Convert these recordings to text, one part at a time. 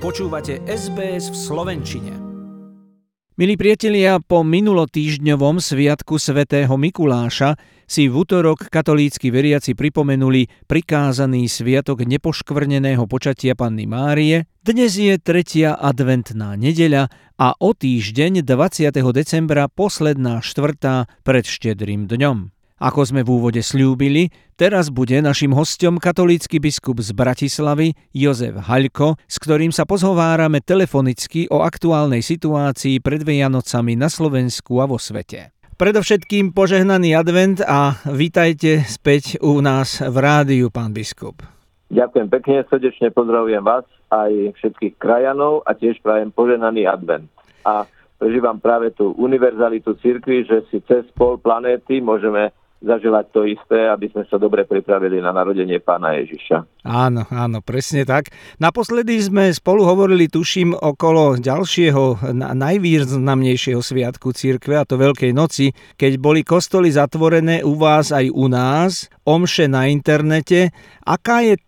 Počúvate SBS v slovenčine. Milí priatelia, po minulotýždňovom sviatku svätého Mikuláša si v utorok katolícky veriaci pripomenuli prikázaný sviatok nepoškvrneného počatia Panny Márie. Dnes je 3. adventná nedeľa a o týždeň 20. decembra posledná štvrtá pred Štedrým dňom. Ako sme v úvode sľúbili, teraz bude našim hosťom katolícky biskup z Bratislavy Jozef Haľko, s ktorým sa pozhovárame telefonicky o aktuálnej situácii pred Vianocami na Slovensku a vo svete. Predovšetkým požehnaný advent a vítajte späť u nás v rádiu, pán biskup. Ďakujem pekne, srdečne pozdravujem vás aj všetkých krajanov a tiež prajem požehnaný advent. A prežívam práve tú univerzalitu cirkvi, že si cez pol planéty môžeme zaželať to isté, aby sme sa dobre pripravili na narodenie Pána Ježiša. Áno, áno, presne tak. Naposledy sme spolu hovorili, tuším, okolo ďalšieho, najvýznamnejšieho sviatku cirkve, a to Veľkej noci, keď boli kostoly zatvorené u vás aj u nás, omše na internete. Aká je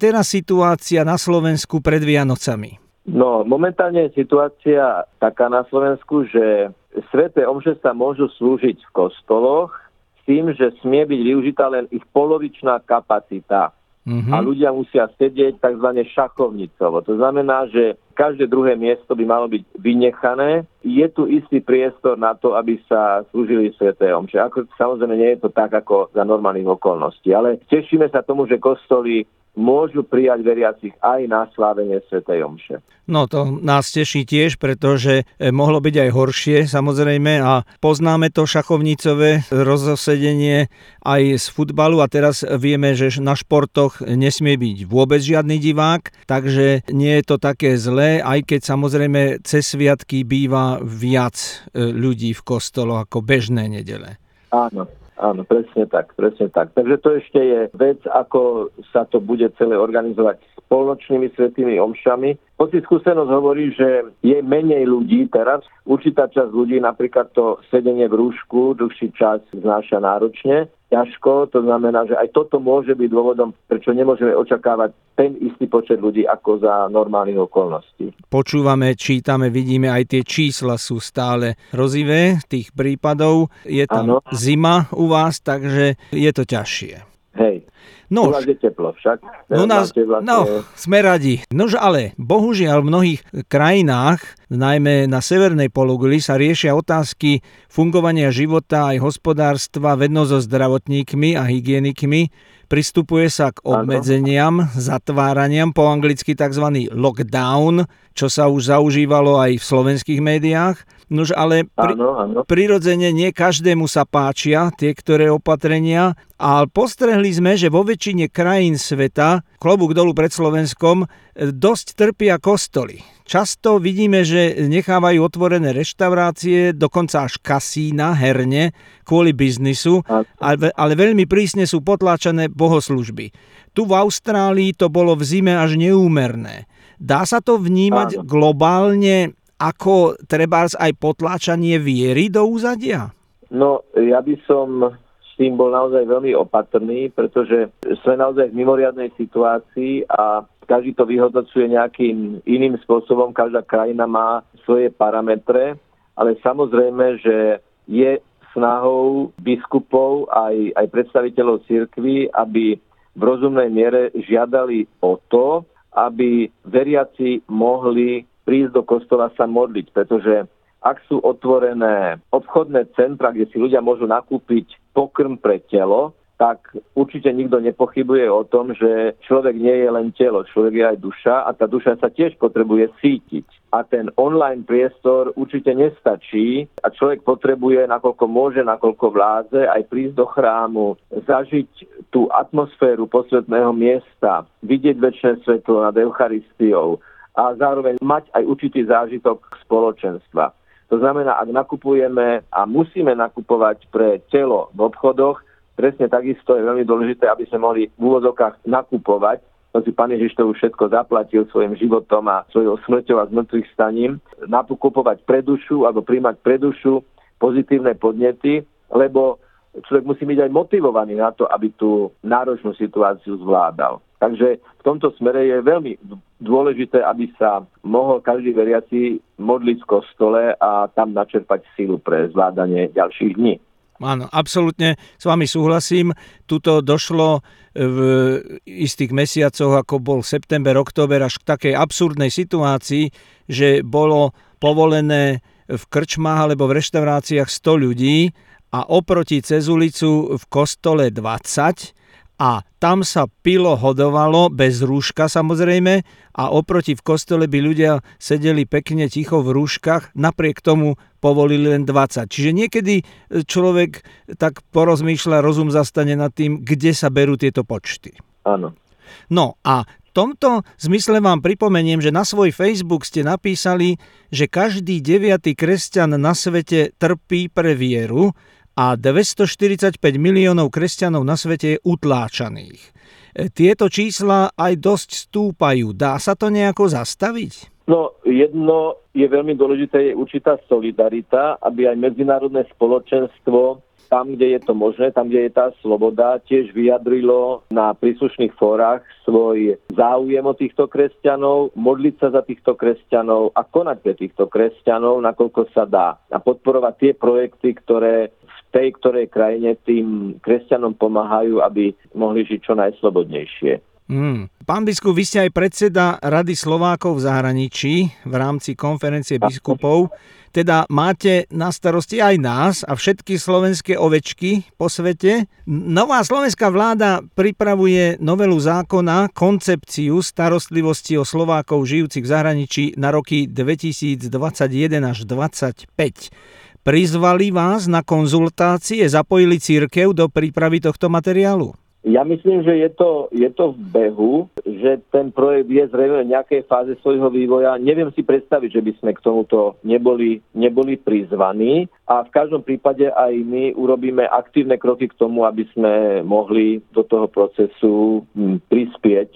teraz situácia na Slovensku pred Vianocami? No, momentálne je situácia taká na Slovensku, že sväté omše sa môžu slúžiť v kostoloch s tým, že smie byť využitá len ich polovičná kapacita. Mm-hmm. A ľudia musia sedieť tzv. Šachovnicovo. To znamená, že každé druhé miesto by malo byť vynechané. Je tu istý priestor na to, aby sa slúžili sväté omše. Samozrejme, nie je to tak, ako za normálnych okolností. Ale tešíme sa tomu, že kostoly môžu prijať veriacich aj na slávenie svätej omše. No to nás teší tiež, pretože mohlo byť aj horšie, samozrejme, a poznáme to šachovnicové rozosedenie aj z futbalu a teraz vieme, že na športoch nesmie byť vôbec žiadny divák, takže nie je to také zlé, aj keď samozrejme cez sviatky býva viac ľudí v kostoloch ako bežné nedele. Áno. Áno, presne tak. Takže to ešte je vec, ako sa to bude celé organizovať s polnočnými svätými omšami. Hoci skúsenosť hovorí, že je menej ľudí teraz. Určitá časť ľudí, napríklad to sedenie v rúšku, dlhší čas znáša náročne, ťažko, to znamená, že aj toto môže byť dôvodom, prečo nemôžeme očakávať ten istý počet ľudí ako za normálnych okolností. Počúvame, čítame, vidíme, aj tie čísla sú stále hrozivé tých prípadov. Je tam zima u vás, takže je to ťažšie. Hej, no, je teplo však. Sme radi. Nož ale, bohužiaľ v mnohých krajinách, najmä na severnej pologuli, sa riešia otázky fungovania života aj hospodárstva vedno so zdravotníkmi a hygienikmi. Pristupuje sa k obmedzeniam, zatváraniam, po anglicky tzv. Lockdown, čo sa už zaužívalo aj v slovenských médiách. Nož ale prirodzene nie každému sa páčia tie, ktoré opatrenia, ale postrehli sme, že vo väčšine krajín sveta, klobúk dolu pred Slovenskom, dosť trpia kostoly. Často vidíme, že nechávajú otvorené reštaurácie, dokonca až kasína, herne, kvôli biznisu, ale veľmi prísne sú potláčané bohoslužby. Tu v Austrálii to bolo v zime až neúmerné. Dá sa to vnímať globálne ako trebárs aj potláčanie viery do úzadia? No, ja by som s tým bol naozaj veľmi opatrný, pretože sme naozaj v mimoriadnej situácii a každý to vyhodnocuje nejakým iným spôsobom, každá krajina má svoje parametre, ale samozrejme, že je snahou biskupov aj predstaviteľov cirkvi, aby v rozumnej miere žiadali o to, aby veriaci mohli prísť do kostola sa modliť, pretože ak sú otvorené obchodné centra, kde si ľudia môžu nakúpiť pokrm pre telo, tak určite nikto nepochybuje o tom, že človek nie je len telo, človek je aj duša a tá duša sa tiež potrebuje cítiť. A ten online priestor určite nestačí a človek potrebuje, nakoľko môže, nakoľko vládze, aj prísť do chrámu, zažiť tú atmosféru posvätného miesta, vidieť večné svetlo nad Eucharistiou a zároveň mať aj určitý zážitok spoločenstva. To znamená, ak nakupujeme a musíme nakupovať pre telo v obchodoch, presne takisto je veľmi dôležité, aby sme mohli v úvodzovkách nakupovať. Noci Pán Ježiš to už všetko zaplatil svojim životom a svojou smrťou a zmrtvých staním. Nakupovať pre dušu, alebo príjmať pre dušu pozitívne podnety, lebo človek musí byť aj motivovaný na to, aby tú náročnú situáciu zvládal. Takže v tomto smere je veľmi dôležité, aby sa mohol každý veriaci modliť v kostole a tam načerpať sílu pre zvládanie ďalších dní. Áno, absolútne s vami súhlasím. Tuto došlo v istých mesiacoch, ako bol september, október, až k takej absurdnej situácii, že bolo povolené v krčmách alebo v reštauráciách 100 ľudí a oproti cez ulicu v kostole 20 a tam sa pilo, hodovalo, bez rúška samozrejme, a oproti v kostole by ľudia sedeli pekne ticho v rúškach, napriek tomu povolili len 20. Čiže niekedy človek tak porozmýšľa, rozum zastane nad tým, kde sa berú tieto počty. Áno. No a v tomto zmysle vám pripomeniem, že na svoj Facebook ste napísali, že každý 9. kresťan na svete trpí pre vieru, a 245 miliónov kresťanov na svete je utláčaných. Tieto čísla aj dosť stúpajú. Dá sa to nejako zastaviť? No, jedno je veľmi dôležité, je určitá solidarita, aby aj medzinárodné spoločenstvo tam, kde je to možné, tam, kde je tá sloboda, tiež vyjadrilo na príslušných fórach svoj záujem o týchto kresťanov, modliť sa za týchto kresťanov a konať pre týchto kresťanov, nakoľko sa dá. A podporovať tie projekty, ktoré v tej ktorej krajine tým kresťanom pomáhajú, aby mohli žiť čo najslobodnejšie. Pán biskup, vy ste aj predseda Rady Slovákov v zahraničí v rámci konferencie biskupov. Teda máte na starosti aj nás a všetky slovenské ovečky po svete. Nová slovenská vláda pripravuje novelu zákona, koncepciu starostlivosti o Slovákov žijúcich v zahraničí na roky 2021 až 2025. Prizvali vás na konzultácie, zapojili cirkev do prípravy tohto materiálu? Ja myslím, že je to v behu, že ten projekt je zrejme v nejakej fáze svojho vývoja. Neviem si predstaviť, že by sme k tomuto neboli prizvaní a v každom prípade aj my urobíme aktívne kroky k tomu, aby sme mohli do toho procesu prispieť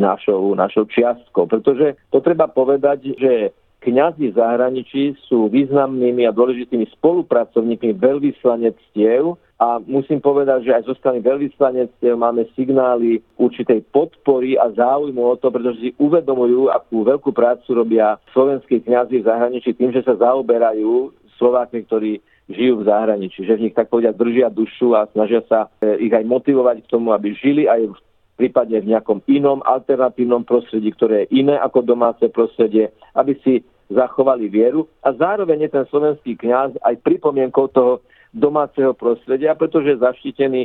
našou čiastkou. Pretože to treba povedať, že kňazi v zahraničí sú významnými a dôležitými spolupracovníkmi veľvyslanectiev. A musím povedať, že aj zo strany veľvyslanectiev máme signály určitej podpory a záujmu o to, pretože si uvedomujú, akú veľkú prácu robia slovenskí kňazi v zahraničí tým, že sa zaoberajú Slovákmi, ktorí žijú v zahraničí. Že v nich, tak povedať, držia dušu a snažia sa ich aj motivovať k tomu, aby žili aj prípadne v nejakom inom alternatívnom prostredí, ktoré je iné ako domáce prostredie, aby si zachovali vieru. A zároveň je ten slovenský kňaz aj pripomienkou toho domáceho prostredia, pretože je zaštitený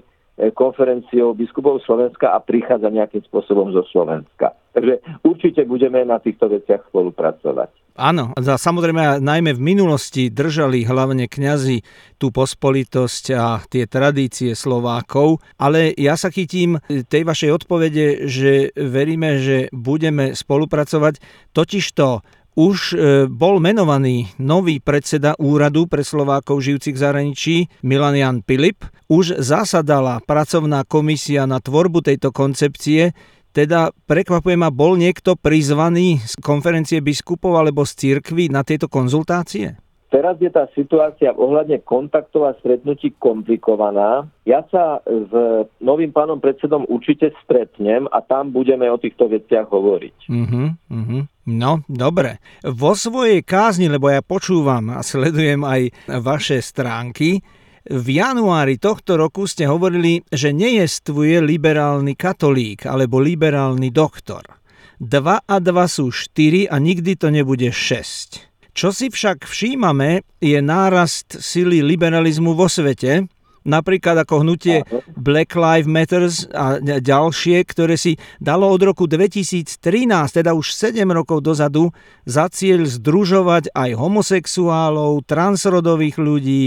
konferenciou biskupov Slovenska a prichádza nejakým spôsobom zo Slovenska. Takže určite budeme na týchto veciach spolupracovať. Áno, samozrejme, najmä v minulosti držali hlavne kňazi tú pospolitosť a tie tradície Slovákov, ale ja sa chytím tej vašej odpovede, že veríme, že budeme spolupracovať, totižto už bol menovaný nový predseda úradu pre Slovákov žijúcich v zahraničí, Milan Jan Pilip. Už zasadala pracovná komisia na tvorbu tejto koncepcie, teda prekvapuje ma, bol niekto prizvaný z konferencie biskupov alebo z cirkvi na tieto konzultácie? Teraz je tá situácia ohľadne kontaktov a stretnutí komplikovaná. Ja sa s novým pánom predsedom určite stretnem a tam budeme o týchto veciach hovoriť. No, dobre. Vo svojej kázni, lebo ja počúvam a sledujem aj vaše stránky, v januári tohto roku ste hovorili, že nejestvuje liberálny katolík alebo liberálny doktor. 2 a 2 sú 4 a nikdy to nebude 6. Čo si však všímame, je nárast sily liberalizmu vo svete, napríklad ako hnutie Black Lives Matters a ďalšie, ktoré si dalo od roku 2013, teda už 7 rokov dozadu, za cieľ združovať aj homosexuálov, transrodových ľudí,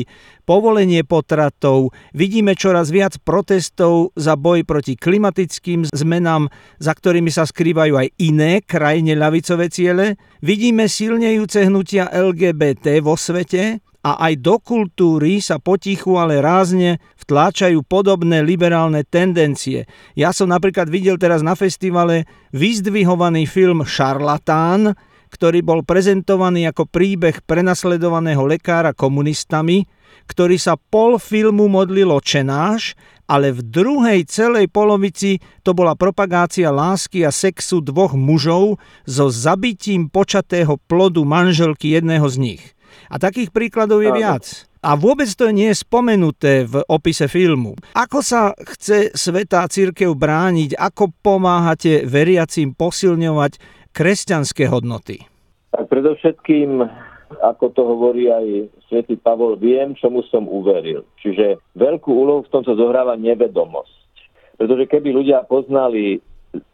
povolenie potratov. Vidíme čoraz viac protestov za boj proti klimatickým zmenám, za ktorými sa skrývajú aj iné krajne ľavicové ciele. Vidíme silnejúce hnutia LGBT vo svete a aj do kultúry sa potichu, ale rázne vtláčajú podobné liberálne tendencie. Ja som napríklad videl teraz na festivale vyzdvihovaný film Šarlatán, ktorý bol prezentovaný ako príbeh prenasledovaného lekára komunistami, ktorý sa pol filmu modlil Otčenáš ale v druhej celej polovici to bola propagácia lásky a sexu dvoch mužov so zabitím počatého plodu manželky jedného z nich. A takých príkladov je viac. A vôbec to nie je spomenuté v opise filmu. Ako sa chce svätá cirkev brániť? Ako pomáhate veriacim posilňovať kresťanské hodnoty? Tak predovšetkým, ako to hovorí aj svätý Pavol, viem, čomu som uveril. Čiže veľkú úlohu v tomto zohráva nevedomosť. Pretože keby ľudia poznali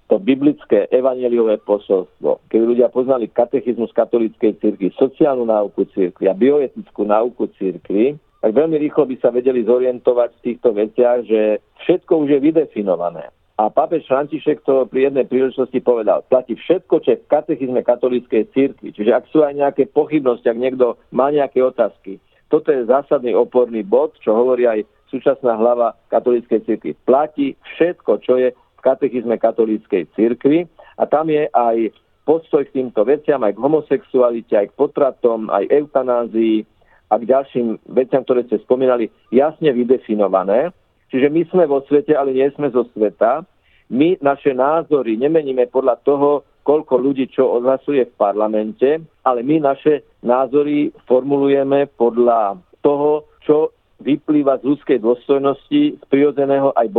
to biblické evanjeliové posolstvo, keď ľudia poznali katechizmus katolíckej cirkvi, sociálnu náuku cirkvi a bioetickú náuku cirkvi, tak veľmi rýchlo by sa vedeli zorientovať v týchto veciach, že všetko už je vydefinované. A pápež František to pri jednej príležitosti povedal, platí všetko, čo je v katechizme katolíckej cirkvi. Čiže ak sú aj nejaké pochybnosti, ak niekto má nejaké otázky, toto je zásadný oporný bod, čo hovorí aj súčasná hlava katolíckej cirkvi. Platí všetko, čo je katechizme katolíckej cirkvi a tam je aj postoj k týmto veciam, aj k homosexualite, aj k potratom, aj eutanázii a k ďalším veciam, ktoré ste spomínali, jasne vydefinované. Čiže my sme vo svete, ale nie sme zo sveta. My naše názory nemeníme podľa toho, koľko ľudí čo odhlasuje v parlamente, ale my naše názory formulujeme podľa toho, čo vyplýva z ľudskej dôstojnosti, z prirodzeného aj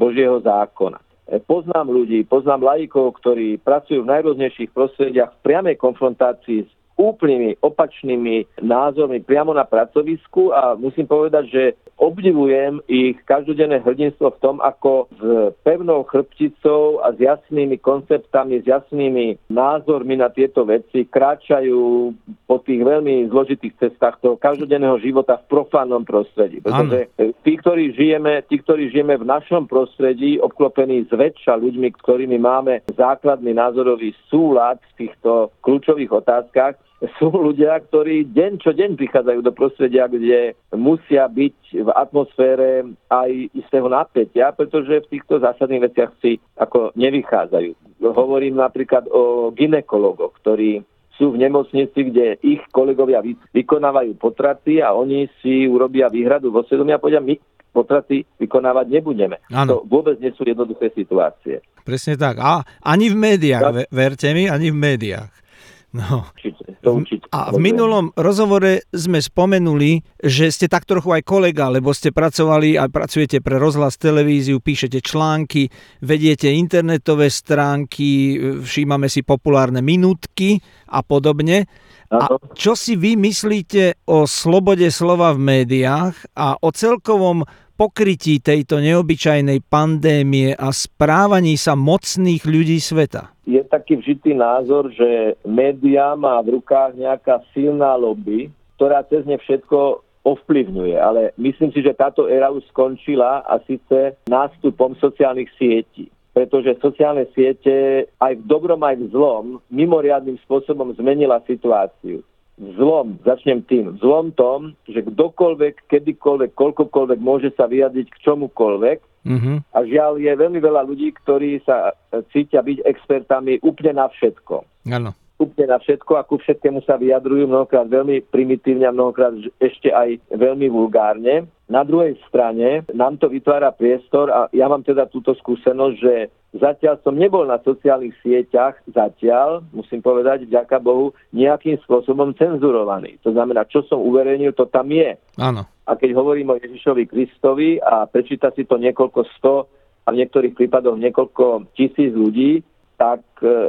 Božieho zákona. Poznám ľudí, poznám laikov, ktorí pracujú v najrôznejších prostrediach v priamej konfrontácii s úplnými opačnými názormi priamo na pracovisku a musím povedať, že obdivujem ich každodenné hrdinstvo v tom, ako s pevnou chrbticou a s jasnými konceptami, s jasnými názormi na tieto veci kráčajú po tých veľmi zložitých cestách toho každodenného života v profánnom prostredí. Pretože tí, ktorí žijeme v našom prostredí, obklopení zväčša ľuďmi, ktorými máme základný názorový súlad v týchto kľúčových otázkach, sú ľudia, ktorí deň čo deň prichádzajú do prostredia, kde musia byť v atmosfére aj istého napätia, pretože v týchto zásadných veciach si ako nevychádzajú. Hovorím napríklad o gynekologoch, ktorí sú v nemocnici, kde ich kolegovia vykonávajú potraty a oni si urobia výhradu vo svedomí a povedia, my potraty vykonávať nebudeme. Ano. To vôbec nie sú jednoduché situácie. Presne tak. A ani v médiách, tak? Verte mi, ani v médiách. No. A v minulom rozhovore sme spomenuli, že ste tak trochu aj kolega, lebo ste pracovali a pracujete pre rozhlas, televíziu, píšete články, vediete internetové stránky, všímame si populárne minútky a podobne. A čo si vy myslíte o slobode slova v médiách a o celkovom pokrytí tejto neobyčajnej pandémie a správaní sa mocných ľudí sveta? Je taký vžitý názor, že médiá má v rukách nejaká silná lobby, ktorá cez ne všetko ovplyvňuje. Ale myslím si, že táto éra už skončila a síce nástupom sociálnych sietí. Pretože sociálne siete aj v dobrom, aj v zlom mimoriadnym spôsobom zmenila situáciu. Začnem tým, v zlom tom, že kdokoľvek, kedykoľvek, koľkokoľvek môže sa vyjadriť k čomukoľvek. A žiaľ je veľmi veľa ľudí, ktorí sa cítia byť expertami úplne na všetko. Áno. Úplne na všetko a ku všetkému sa vyjadrujú mnohokrát veľmi primitívne a mnohokrát ešte aj veľmi vulgárne. Na druhej strane nám to vytvára priestor a ja mám teda túto skúsenosť, že zatiaľ som nebol na sociálnych sieťach, musím povedať, vďaka Bohu, nejakým spôsobom cenzurovaný. To znamená, čo som uverejnil, to tam je. Áno. A keď hovorím o Ježišovi Kristovi a prečíta si to niekoľko 100 a v niektorých prípadoch niekoľko tisíc ľudí, tak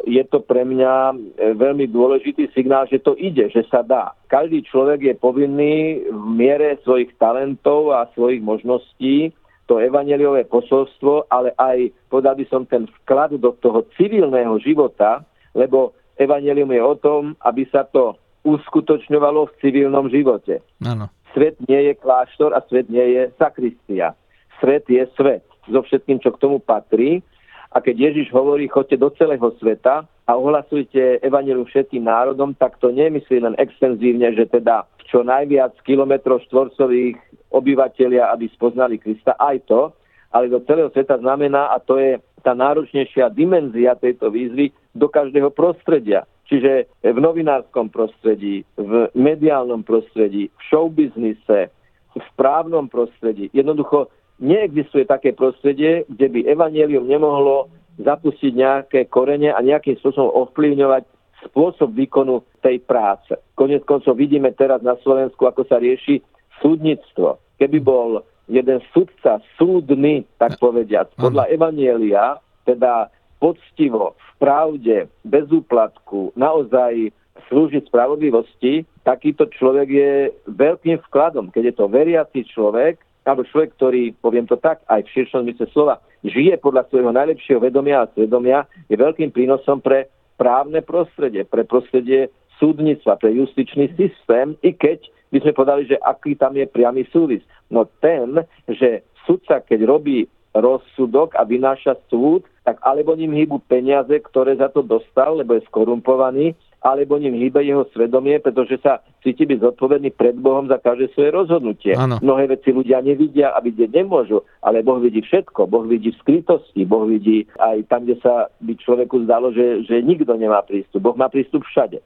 je to pre mňa veľmi dôležitý signál, že to ide, že sa dá. Každý človek je povinný v miere svojich talentov a svojich možností to evanjeliové posolstvo, ale aj, podal by som, ten vklad do toho civilného života, lebo evanjelium je o tom, aby sa to uskutočňovalo v civilnom živote. Áno. Svet nie je kláštor a svet nie je sakristia. Svet je svet so všetkým, čo k tomu patrí. A keď Ježiš hovorí, choďte do celého sveta a ohlasujte evanjelium všetkým národom, tak to nemyslí len extenzívne, že teda čo najviac kilometrov štvorcových obyvateľia, aby spoznali Krista, aj to, ale do celého sveta znamená, a to je tá náročnejšia dimenzia tejto výzvy, do každého prostredia. Čiže v novinárskom prostredí, v mediálnom prostredí, v showbiznise, v právnom prostredí. Jednoducho neexistuje také prostredie, kde by evanjelium nemohlo zapustiť nejaké korene a nejakým spôsobom ovplyvňovať spôsob výkonu tej práce. Koniec koncov vidíme teraz na Slovensku, ako sa rieši súdnictvo. Keby bol jeden sudca súdny, tak povediať, podľa evanjelia, teda poctivo, v pravde, bez úplatku, naozaj slúžiť spravodlivosti, takýto človek je veľkým vkladom. Keď je to veriaci človek, alebo človek, ktorý, poviem to tak, aj v širšom zmysle slova, žije podľa svojho najlepšieho vedomia a svedomia, je veľkým prínosom pre právne prostredie, pre prostredie súdnictva, pre justičný systém, i keď by sme povedali, že aký tam je priamy súvis. No ten, že sudca, keď robí rozsudok a vynáša súd, tak alebo ním hýbu peniaze, ktoré za to dostal, lebo je skorumpovaný, alebo ním hýbe jeho svedomie, pretože sa cíti byť zodpovedný pred Bohom za každé svoje rozhodnutie. Ano. Mnohé veci ľudia nevidia a vidieť nemôžu, ale Boh vidí všetko. Boh vidí v skrytosti, Boh vidí aj tam, kde sa by človeku zdalo, že nikto nemá prístup. Boh má prístup všade.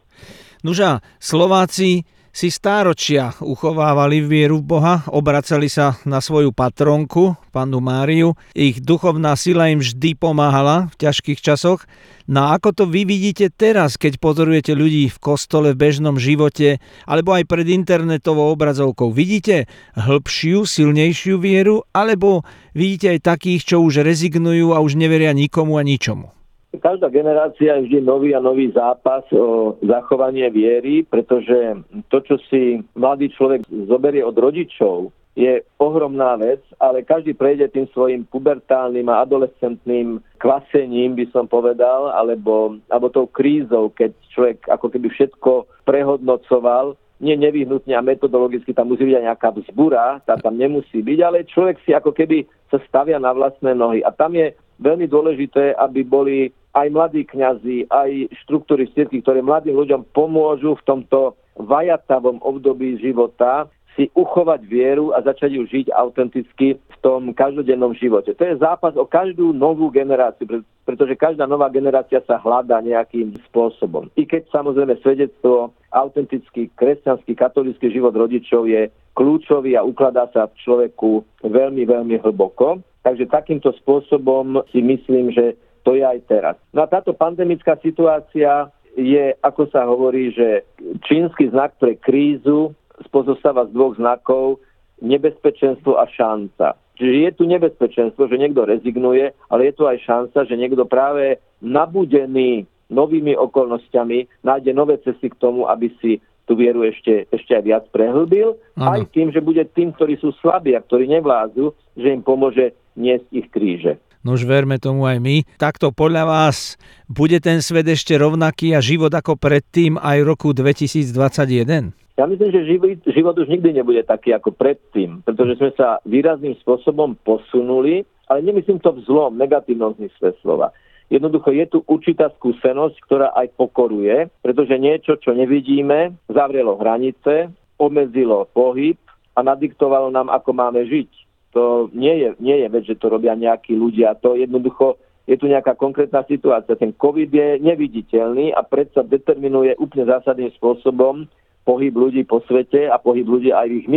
Nuža, Slováci si stáročia uchovávali vieru v Boha, obracali sa na svoju patronku, Pannu Máriu. Ich duchovná sila im vždy pomáhala v ťažkých časoch. No a ako to vy vidíte teraz, keď pozorujete ľudí v kostole, v bežnom živote, alebo aj pred internetovou obrazovkou? Vidíte hĺbšiu, silnejšiu vieru, alebo vidíte aj takých, čo už rezignujú a už neveria nikomu a ničomu? Každá generácia je vždy nový a nový zápas o zachovanie viery, pretože to, čo si mladý človek zoberie od rodičov, je ohromná vec, ale každý prejde tým svojim pubertálnym a adolescentným kvasením, by som povedal, alebo tou krízou, keď človek ako keby všetko prehodnocoval. Nie nevyhnutne a metodologicky tam musí byť aj nejaká vzbura, tá tam nemusí byť, ale človek si ako keby sa stavia na vlastné nohy. A tam je veľmi dôležité, aby boli aj mladí kňazi, aj štruktúry cirkvi, ktoré mladým ľuďom pomôžu v tomto vajatavom období života si uchovať vieru a začať ju žiť autenticky v tom každodennom živote. To je zápas o každú novú generáciu, pretože každá nová generácia sa hľadá nejakým spôsobom. I keď samozrejme svedectvo, autentický kresťanský, katolícky život rodičov je kľúčový a ukladá sa v človeku veľmi, veľmi hlboko. Takže takýmto spôsobom si myslím, že to je aj teraz. No a táto pandemická situácia je, ako sa hovorí, že čínsky znak pre krízu pozostáva z dvoch znakov, nebezpečenstvo a šanca. Čiže je tu nebezpečenstvo, že niekto rezignuje, ale je tu aj šanca, že niekto práve nabudený novými okolnostiami nájde nové cesty k tomu, aby si tú vieru ešte aj viac prehlbil, aj tým, že bude tým, ktorí sú slabí a ktorí nevládzu, že im pomôže niesť ich kríže. Nož verme tomu aj my. Takto podľa vás bude ten svet ešte rovnaký a život ako predtým aj roku 2021? Ja myslím, že život už nikdy nebude taký ako predtým, pretože sme sa výrazným spôsobom posunuli, ale nemyslím to v zlom, negatívnom zmysle slova. Jednoducho je tu určitá skúsenosť, ktorá aj pokoruje, pretože niečo, čo nevidíme, zavrelo hranice, obmedzilo pohyb a nadiktovalo nám, ako máme žiť. To nie je vec, že to robia nejakí ľudia. To jednoducho je tu nejaká konkrétna situácia. Ten COVID je neviditeľný a predsa determinuje úplne zásadným spôsobom pohyb ľudí po svete a pohyb ľudí aj v ich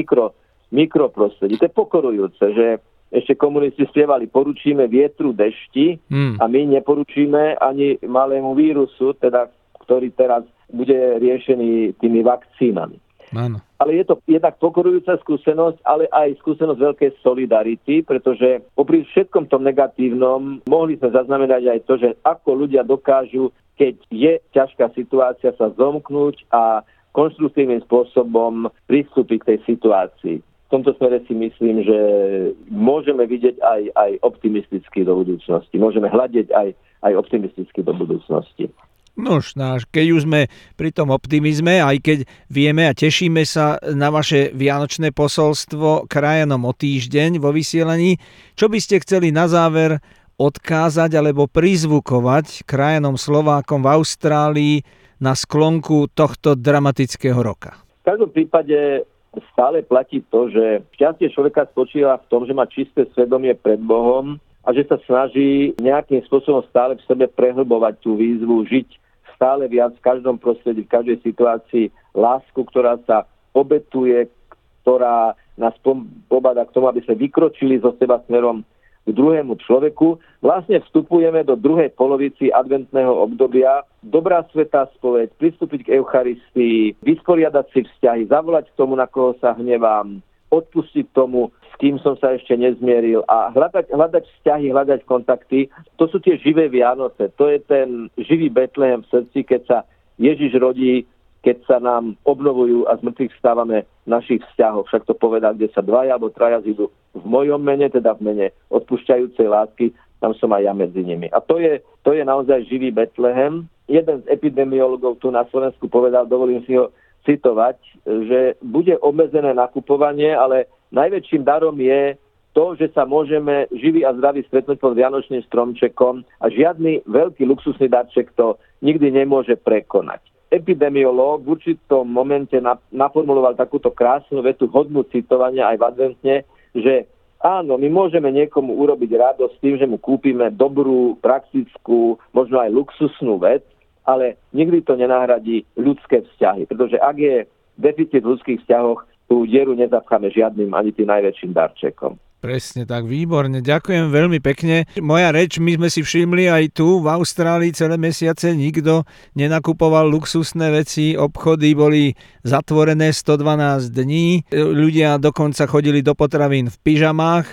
mikroprostredí. To je pokorujúce, že ešte komunisti spievali, poručíme vietru, dešti a my neporučíme ani malému vírusu, teda, ktorý teraz bude riešený tými vakcínami. Áno. Ale je to jednak pokorujúca skúsenosť, ale aj skúsenosť veľkej solidarity, pretože popri všetkom tom negatívnom mohli sme zaznamenať aj to, že ako ľudia dokážu, keď je ťažká situácia, sa zomknúť a konštruktívnym spôsobom pristúpiť k tej situácii. V tomto smere si myslím, že môžeme vidieť aj optimisticky do budúcnosti. Môžeme hľadiť aj optimisticky do budúcnosti. Keď už sme pri tom optimizme, aj keď vieme a tešíme sa na vaše vianočné posolstvo krajanom o týždeň vo vysielaní, čo by ste chceli na záver odkázať alebo prizvukovať krajanom Slovákom v Austrálii na sklonku tohto dramatického roka? V každom prípade stále platí to, že šťastie človeka spočíva v tom, že má čisté svedomie pred Bohom a že sa snaží nejakým spôsobom stále v sebe prehlbovať tú výzvu, žiť stále viac v každom prostredí, v každej situácii lásku, ktorá sa obetuje, ktorá nás pobáda k tomu, aby sme vykročili zo seba smerom k druhému človeku. Vlastne vstupujeme do druhej polovici adventného obdobia. Dobrá svätá spoveď, pristúpiť k Eucharistii, vysporiadať si vzťahy, zavolať k tomu, na koho sa hnevám, odpustiť tomu, s kým som sa ešte nezmieril a hľadať vzťahy, hľadať kontakty. To sú tie živé Vianoce. To je ten živý Betlehem v srdci, keď sa Ježiš rodí, keď sa nám obnovujú a z mŕtvych vstávame našich vzťahov. Však to povedal, kde sa dvaja alebo traja zídu v mojom mene, teda v mene odpúšťajúcej lásky, tam som aj ja medzi nimi. A to je naozaj živý Betlehem. Jeden z epidemiologov tu na Slovensku povedal, dovolím si ho citovať, že bude obmedzené nakupovanie, ale najväčším darom je to, že sa môžeme živí a zdraví stretnúť pod vianočným stromčekom a žiadny veľký luxusný darček to nikdy nemôže prekonať. Epidemiológ v určitom momente naformuloval takúto krásnu vetu hodnú citovania aj v adventne, že áno, my môžeme niekomu urobiť radosť tým, že mu kúpime dobrú, praktickú, možno aj luxusnú vec, ale nikdy to nenahradí ľudské vzťahy, pretože ak je deficit v ľudských vzťahoch, tú dieru nezapcháme žiadnym ani tým najväčším darčekom. Presne tak, výborne, ďakujem veľmi pekne. Moja reč, my sme si všimli aj tu v Austrálii celé mesiace nikto nenakupoval luxusné veci, obchody boli zatvorené 112 dní, ľudia dokonca chodili do potravín v pyžamách.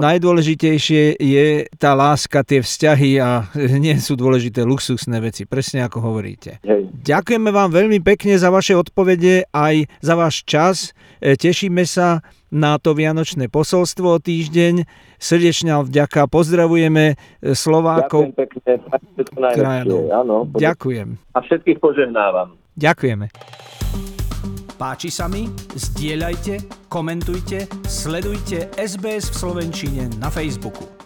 Najdôležitejšie je tá láska, tie vzťahy a nie sú dôležité luxusné veci, presne ako hovoríte. Hej. Ďakujeme vám veľmi pekne za vaše odpovede aj za váš čas, tešíme sa na to vianočné posolstvo o týždeň. Srdečná vďaka, pozdravujeme Slovákov. Ďakujem pekne, všetko najlepšie. Áno, ďakujem. A všetkých požehnávam. Ďakujeme. Páči sa mi? Zdieľajte, komentujte, sledujte SBS v slovenčine na Facebooku.